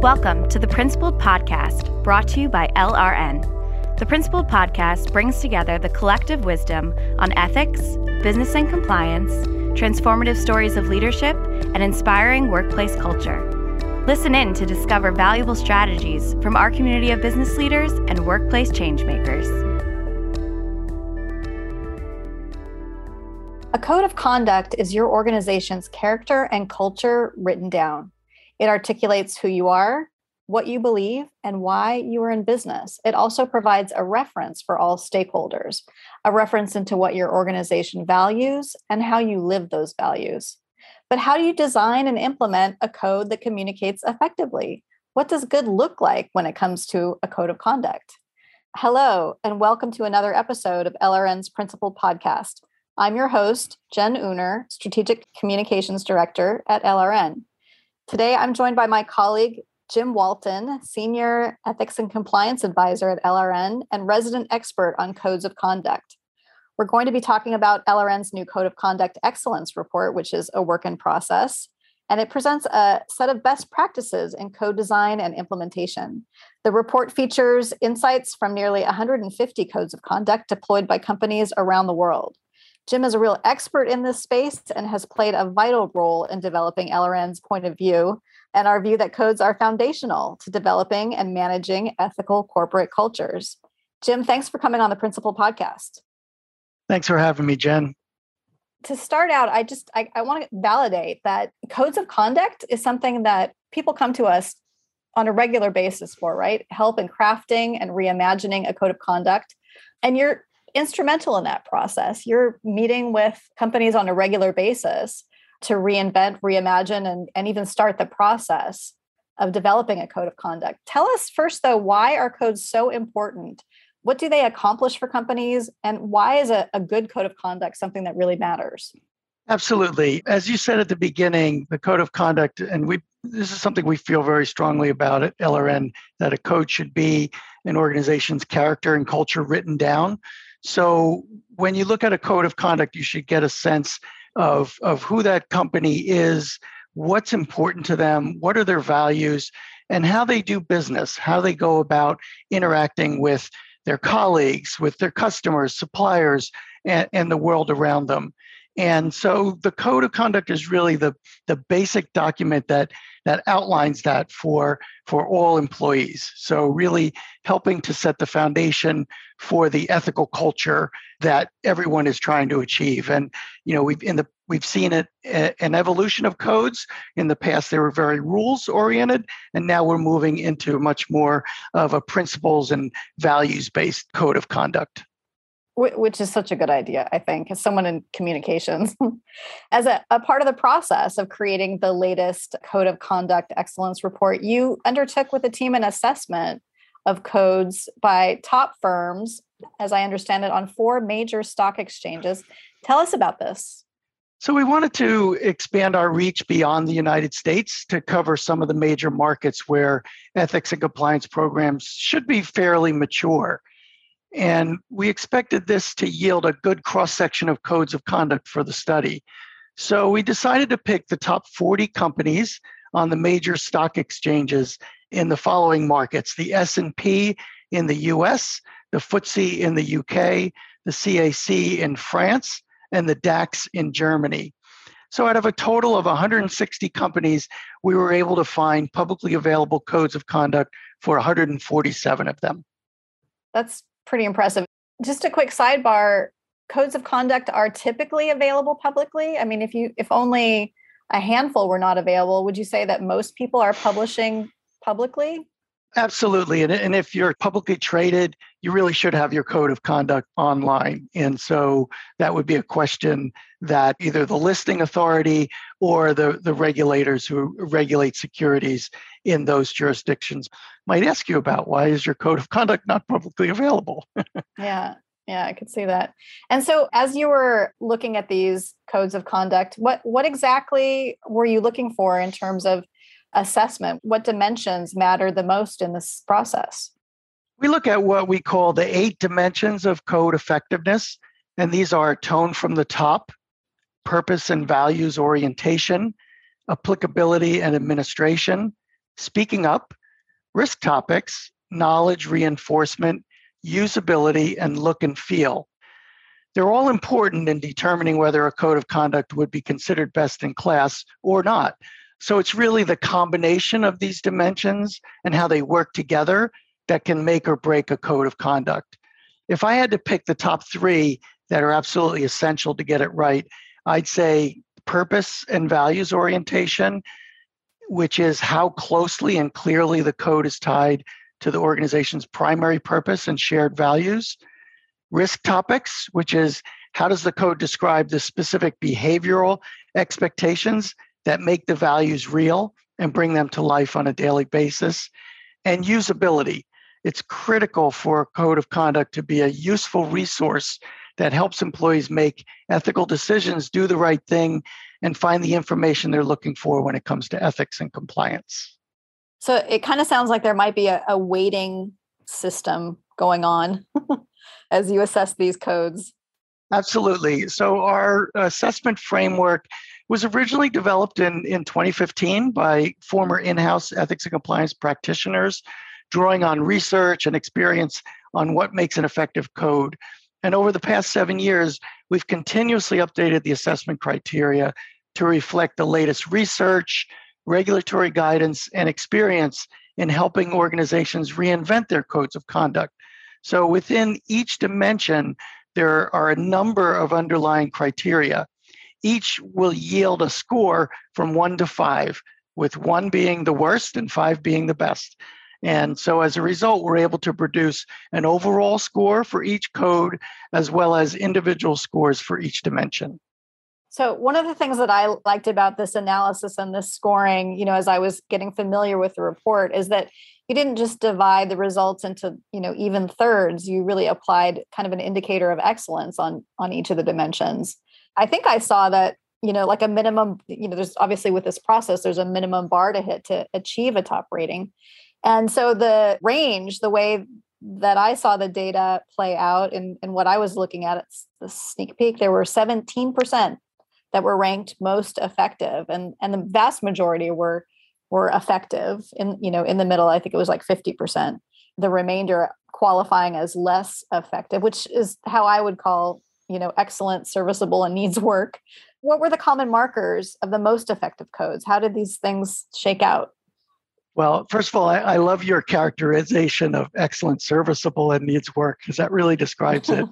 Welcome to the Principled Podcast, brought to you by LRN. The Principled Podcast brings together the collective wisdom on ethics, business and compliance, transformative stories of leadership, and inspiring workplace culture. Listen in to discover valuable strategies from our community of business leaders and workplace changemakers. A code of conduct is your organization's character and culture written down. It articulates who you are, what you believe, and why you are in business. It also provides a reference for all stakeholders, a reference into what your organization values and how you live those values. But how do you design and implement a code that communicates effectively? What does good look like when it comes to a code of conduct? Hello, and welcome to another episode of LRN's Principled Podcast. I'm your host, Jen Uner, Strategic Communications Director at LRN. Today, I'm joined by my colleague, Jim Walton, Senior Ethics and Compliance Advisor at LRN and resident expert on codes of conduct. We're going to be talking about LRN's new Code of Conduct Excellence Report, which is a work in process, and it presents a set of best practices in code design and implementation. The report features insights from nearly 150 codes of conduct deployed by companies around the world. Jim is a real expert in this space and has played a vital role in developing LRN's point of view and our view that codes are foundational to developing and managing ethical corporate cultures. Jim, thanks for coming on the Principled Podcast. Thanks for having me, Jen. To start out, I want to validate that codes of conduct is something that people come to us on a regular basis for, right? Help in crafting and reimagining a code of conduct. And you're instrumental in that process. You're meeting with companies on a regular basis to reinvent, reimagine, and even start the process of developing a code of conduct. Tell us first, though, why are codes so important? What do they accomplish for companies? And why is a good code of conduct something that really matters? Absolutely. As you said at the beginning, the code of conduct, and this is something we feel very strongly about at LRN, that a code should be an organization's character and culture written down. So when you look at a code of conduct, you should get a sense of who that company is, what's important to them, what are their values, and how they do business, how they go about interacting with their colleagues, with their customers, suppliers, and the world around them. And so the code of conduct is really the basic document that outlines that for all employees. So really helping to set the foundation for the ethical culture that everyone is trying to achieve. And you know, we've seen an evolution of codes. In the past, they were very rules-oriented, and now we're moving into much more of a principles and values-based code of conduct. Which is such a good idea, I think, as someone in communications. As a part of the process of creating the latest Code of Conduct Excellence Report, you undertook with a team an assessment of codes by top firms, as I understand it, on 4 major stock exchanges. Tell us about this. So we wanted to expand our reach beyond the United States to cover some of the major markets where ethics and compliance programs should be fairly mature. And we expected this to yield a good cross-section of codes of conduct for the study. So we decided to pick the top 40 companies on the major stock exchanges in the following markets: the S&P in the US, the FTSE in the UK, the CAC in France, and the DAX in Germany. So out of a total of 160 companies, we were able to find publicly available codes of conduct for 147 of them. That's pretty impressive. Just a quick sidebar, codes of conduct are typically available publicly. I mean, if only a handful were not available, would you say that most people are publishing publicly? Absolutely. And if you're publicly traded, you really should have your code of conduct online. And so that would be a question that either the listing authority or the regulators who regulate securities in those jurisdictions might ask you about. Why is your code of conduct not publicly available? Yeah, I could see that. And so as you were looking at these codes of conduct, what exactly were you looking for in terms of assessment? What dimensions matter the most in this process? We look at what we call the 8 dimensions of code effectiveness, and these are tone from the top, purpose and values orientation, applicability and administration, speaking up, risk topics, knowledge reinforcement, usability, and look and feel. They're all important in determining whether a code of conduct would be considered best in class or not. So it's really the combination of these dimensions and how they work together that can make or break a code of conduct. If I had to pick the top three that are absolutely essential to get it right, I'd say purpose and values orientation, which is how closely and clearly the code is tied to the organization's primary purpose and shared values. Risk topics, which is how does the code describe the specific behavioral expectations that make the values real and bring them to life on a daily basis. And usability. It's critical for a code of conduct to be a useful resource that helps employees make ethical decisions, do the right thing, and find the information they're looking for when it comes to ethics and compliance. So it kind of sounds like there might be a weighting system going on as you assess these codes. Absolutely. So our assessment framework was originally developed in 2015 by former in-house ethics and compliance practitioners, drawing on research and experience on what makes an effective code. And over the past 7 years, we've continuously updated the assessment criteria to reflect the latest research, regulatory guidance, and experience in helping organizations reinvent their codes of conduct. So within each dimension, there are a number of underlying criteria. Each will yield a score from 1 to 5, with 1 being the worst and 5 being the best. And so as a result, we're able to produce an overall score for each code, as well as individual scores for each dimension. So one of the things that I liked about this analysis and this scoring, as I was getting familiar with the report, is that you didn't just divide the results into, even thirds. You really applied kind of an indicator of excellence on each of the dimensions. I think I saw that, like a minimum, there's obviously with this process, there's a minimum bar to hit to achieve a top rating. And so the range, the way that I saw the data play out and what I was looking at, it's the sneak peek, there were 17% that were ranked most effective. And the vast majority were effective. In the middle, I think it was like 50%. The remainder qualifying as less effective, which is how I would call, excellent, serviceable, and needs work. What were the common markers of the most effective codes? How did these things shake out? Well, first of all, I love your characterization of excellent, serviceable, and needs work, because that really describes it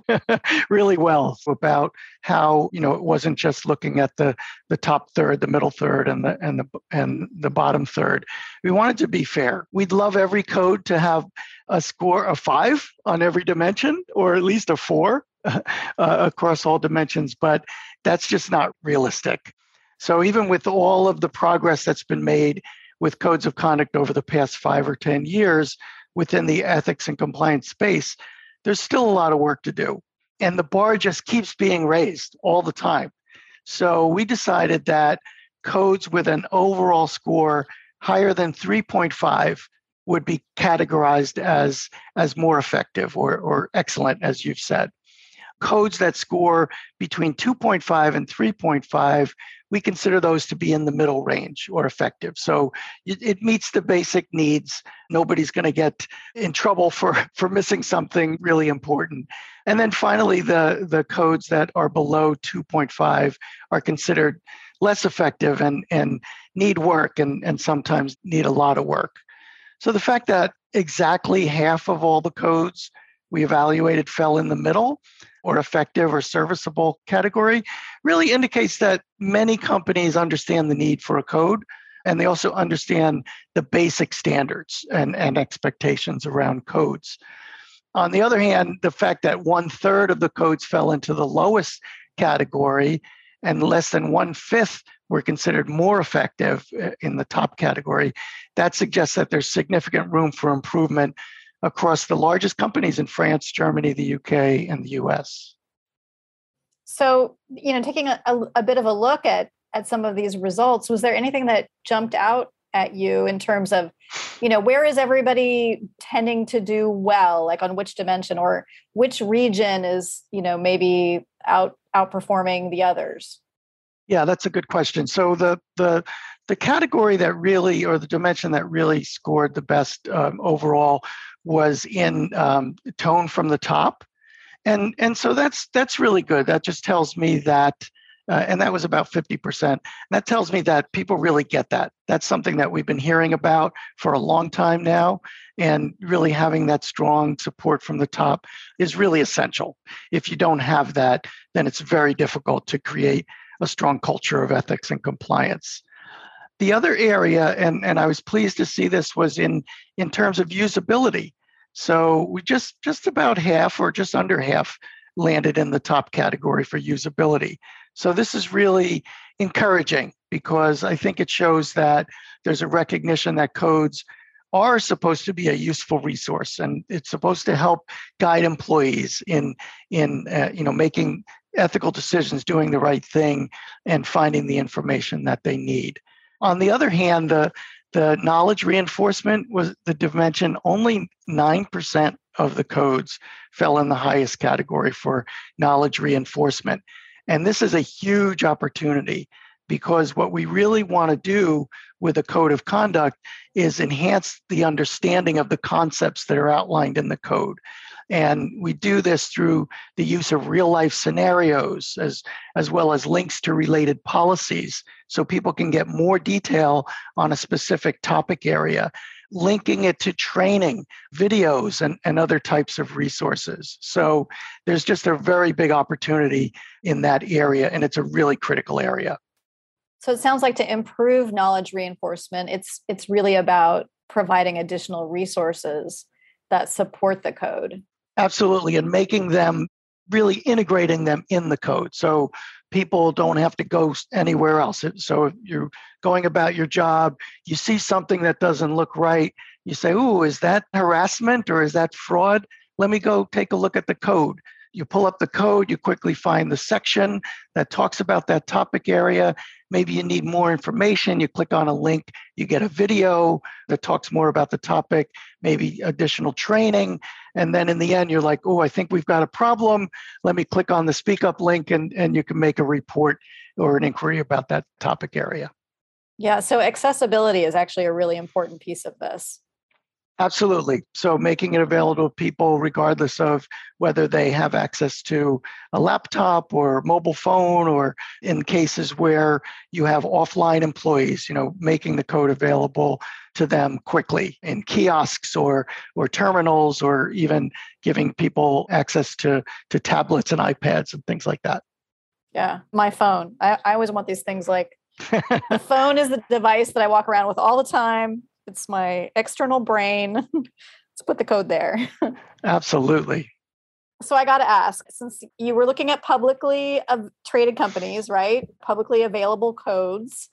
really well about how, it wasn't just looking at the top third, the middle third, and the bottom third. We wanted to be fair. We'd love every code to have a score of 5 on every dimension, or at least a 4 across all dimensions, but that's just not realistic. So even with all of the progress that's been made with codes of conduct over the past 5 or 10 years within the ethics and compliance space, there's still a lot of work to do. And the bar just keeps being raised all the time. So we decided that codes with an overall score higher than 3.5 would be categorized as more effective or excellent, as you've said. Codes that score between 2.5 and 3.5, we consider those to be in the middle range or effective. So it meets the basic needs. Nobody's going to get in trouble for missing something really important. And then finally, the codes that are below 2.5 are considered less effective and need work and sometimes need a lot of work. So the fact that exactly half of all the codes we evaluated fell in the middle or effective or serviceable category really indicates that many companies understand the need for a code, and they also understand the basic standards and expectations around codes. On the other hand, the fact that 1/3 of the codes fell into the lowest category and less than 1/5 were considered more effective in the top category, that suggests that there's significant room for improvement across the largest companies in France, Germany, the UK, and the US. So, taking a bit of a look at some of these results, was there anything that jumped out at you in terms of, where is everybody tending to do well, like on which dimension, or which region is, maybe outperforming the others? Yeah, that's a good question. So the category that really, or the dimension that really scored the best overall was in tone from the top. And so that's really good. That just tells me that, and that was about 50%. That tells me that people really get that. That's something that we've been hearing about for a long time now. And really having that strong support from the top is really essential. If you don't have that, then it's very difficult to create a strong culture of ethics and compliance. The other area, and I was pleased to see this, was in terms of usability. So we just about half or just under half landed in the top category for usability. So this is really encouraging because I think it shows that there's a recognition that codes are supposed to be a useful resource, and it's supposed to help guide employees in making ethical decisions, doing the right thing, and finding the information that they need. On the other hand, the knowledge reinforcement was the dimension. Only 9% of the codes fell in the highest category for knowledge reinforcement. And this is a huge opportunity because what we really want to do with a code of conduct is enhance the understanding of the concepts that are outlined in the code. And we do this through the use of real-life scenarios as well as links to related policies so people can get more detail on a specific topic area, linking it to training, videos, and other types of resources. So there's just a very big opportunity in that area, and it's a really critical area. So it sounds like to improve knowledge reinforcement, it's really about providing additional resources that support the code. Absolutely, and making them, really integrating them in the code so people don't have to go anywhere else. So if you're going about your job, you see something that doesn't look right, you say, "Ooh, is that harassment or is that fraud? Let me go take a look at the code." You pull up the code, you quickly find the section that talks about that topic area. Maybe you need more information. You click on a link, you get a video that talks more about the topic, maybe additional training. And then in the end, you're like, "Oh, I think we've got a problem. Let me click on the Speak Up link," and you can make a report or an inquiry about that topic area. Yeah, so accessibility is actually a really important piece of this. Absolutely. So making it available to people, regardless of whether they have access to a laptop or mobile phone, or in cases where you have offline employees, making the code available to them quickly in kiosks or terminals, or even giving people access to tablets and iPads and things like that. Yeah, my phone. I always want these things like the phone is the device that I walk around with all the time. It's my external brain. Let's put the code there. Absolutely. So I got to ask, since you were looking at publicly traded companies, right? Publicly available codes,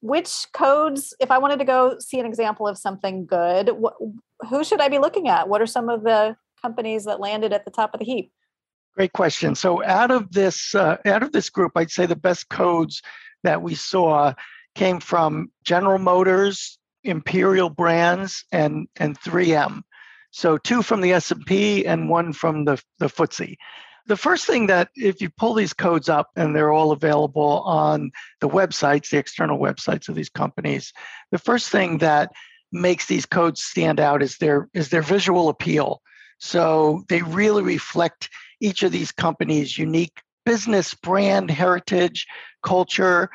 which codes, if I wanted to go see an example of something good, who should I be looking at? What are some of the companies that landed at the top of the heap? Great question. So out of this group, I'd say the best codes that we saw came from General Motors, Imperial Brands, and 3M. So two from the S&P and one from the FTSE. The first thing that, if you pull these codes up, and they're all available on the websites, the external websites of these companies, the first thing that makes these codes stand out is their visual appeal. So they really reflect each of these companies' unique business, brand, heritage, culture.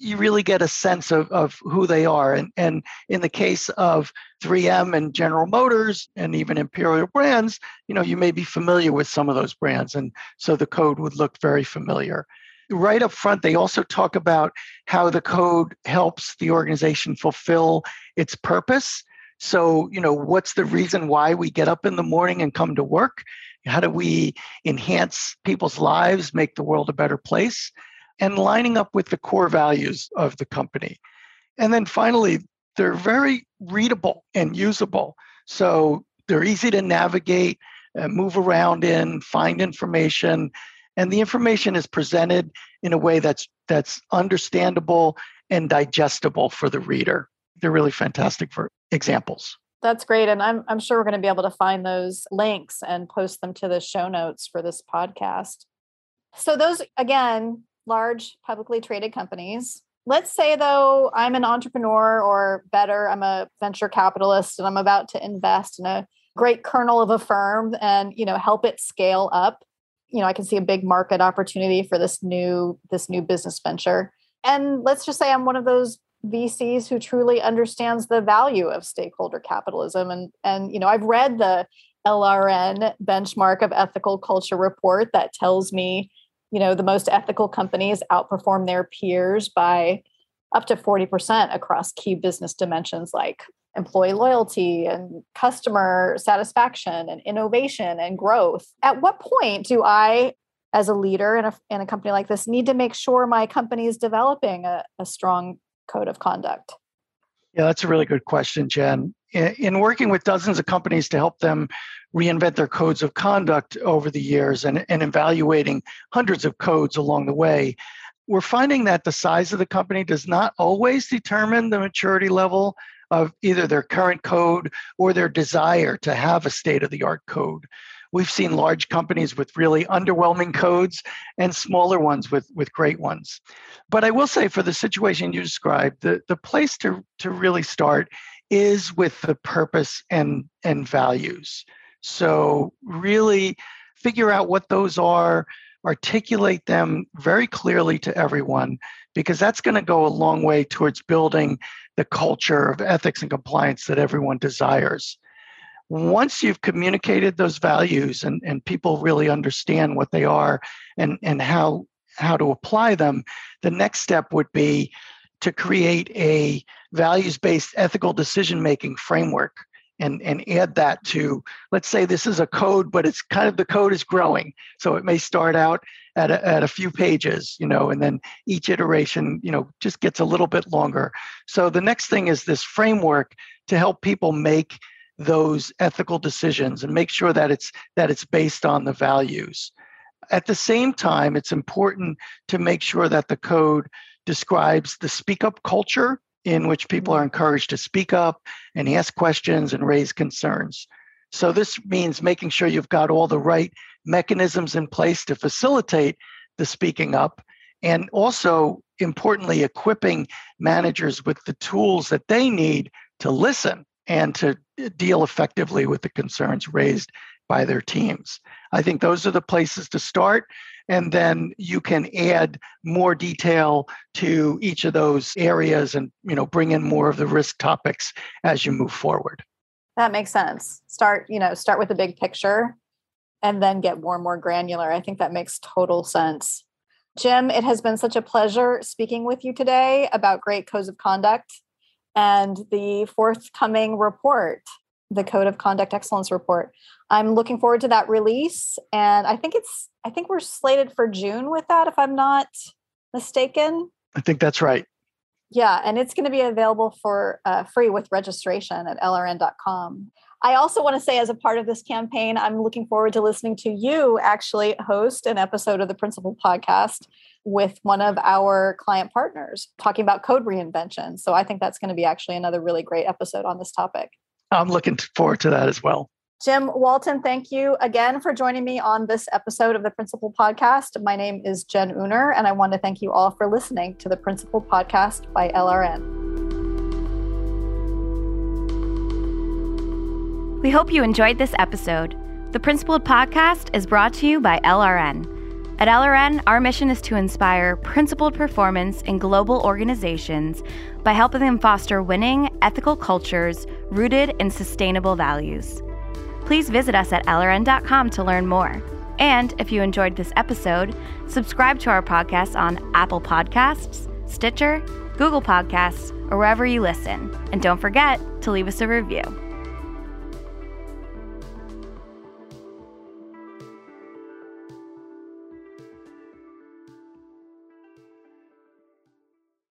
You really get a sense of who they are. And in the case of 3M and General Motors and even Imperial Brands, you may be familiar with some of those brands. And so the code would look very familiar. Right up front, they also talk about how the code helps the organization fulfill its purpose. So, what's the reason why we get up in the morning and come to work? How do we enhance people's lives, make the world a better place? And lining up with the core values of the company. And then finally, they're very readable and usable. So they're easy to navigate, move around in, find information. And the information is presented in a way that's understandable and digestible for the reader. They're really fantastic for examples. That's great. And I'm sure we're going to be able to find those links and post them to the show notes for this podcast. So those, again, large publicly traded companies. Let's say, though, I'm an entrepreneur, or better, I'm a venture capitalist and I'm about to invest in a great kernel of a firm and, you know, help it scale up. You know, I can see a big market opportunity for this new business venture. And let's just say I'm one of those VCs who truly understands the value of stakeholder capitalism. And you know, I've read the LRN benchmark of ethical culture report that tells me, you know, the most ethical companies outperform their peers by up to 40% across key business dimensions like employee loyalty and customer satisfaction and innovation and growth. At what point do I, as a leader in a company like this, need to make sure my company is developing a strong code of conduct? Yeah, that's a really good question, Jen. In working with dozens of companies to help them reinvent their codes of conduct over the years and evaluating hundreds of codes along the way, we're finding that the size of the company does not always determine the maturity level of either their current code or their desire to have a state-of-the-art code. We've seen large companies with really underwhelming codes and smaller ones with great ones. But I will say, for the situation you described, the place to really start is with the purpose and values. So really figure out what those are, articulate them very clearly to everyone, because that's going to go a long way towards building the culture of ethics and compliance that everyone desires. Once you've communicated those values and people really understand what they are and how to apply them, the next step would be to create a values-based ethical decision-making framework and add that to, let's say this is a code, but it's kind of, the code is growing. So it may start out at a few pages, you know, and then each iteration, you know, just gets a little bit longer. So the next thing is this framework to help people make those ethical decisions and make sure that it's based on the values. At the same time, it's important to make sure that the code describes the speak up culture in which people are encouraged to speak up and ask questions and raise concerns. So this means making sure you've got all the right mechanisms in place to facilitate the speaking up, and also importantly, equipping managers with the tools that they need to listen and to deal effectively with the concerns raised by their teams. I think those are the places to start. And then you can add more detail to each of those areas and, you know, bring in more of the risk topics as you move forward. That makes sense. Start with the big picture and then get more and more granular. I think that makes total sense. Jim, it has been such a pleasure speaking with you today about great codes of conduct and the forthcoming report, the Code of Conduct Excellence Report. I'm looking forward to that release. And I think we're slated for June with that, if I'm not mistaken. I think that's right. Yeah. And it's going to be available for free with registration at LRN.com. I also want to say, as a part of this campaign, I'm looking forward to listening to you actually host an episode of the Principal Podcast with one of our client partners talking about code reinvention. So I think that's going to be actually another really great episode on this topic. I'm looking forward to that as well. Jim Walton, thank you again for joining me on this episode of the Principal Podcast. My name is Jen Uner, and I want to thank you all for listening to the Principal Podcast by LRN. We hope you enjoyed this episode. The Principal Podcast is brought to you by LRN. At LRN, our mission is to inspire principled performance in global organizations by helping them foster winning, ethical cultures rooted in sustainable values. Please visit us at LRN.com to learn more. And if you enjoyed this episode, subscribe to our podcast on Apple Podcasts, Stitcher, Google Podcasts, or wherever you listen. And don't forget to leave us a review.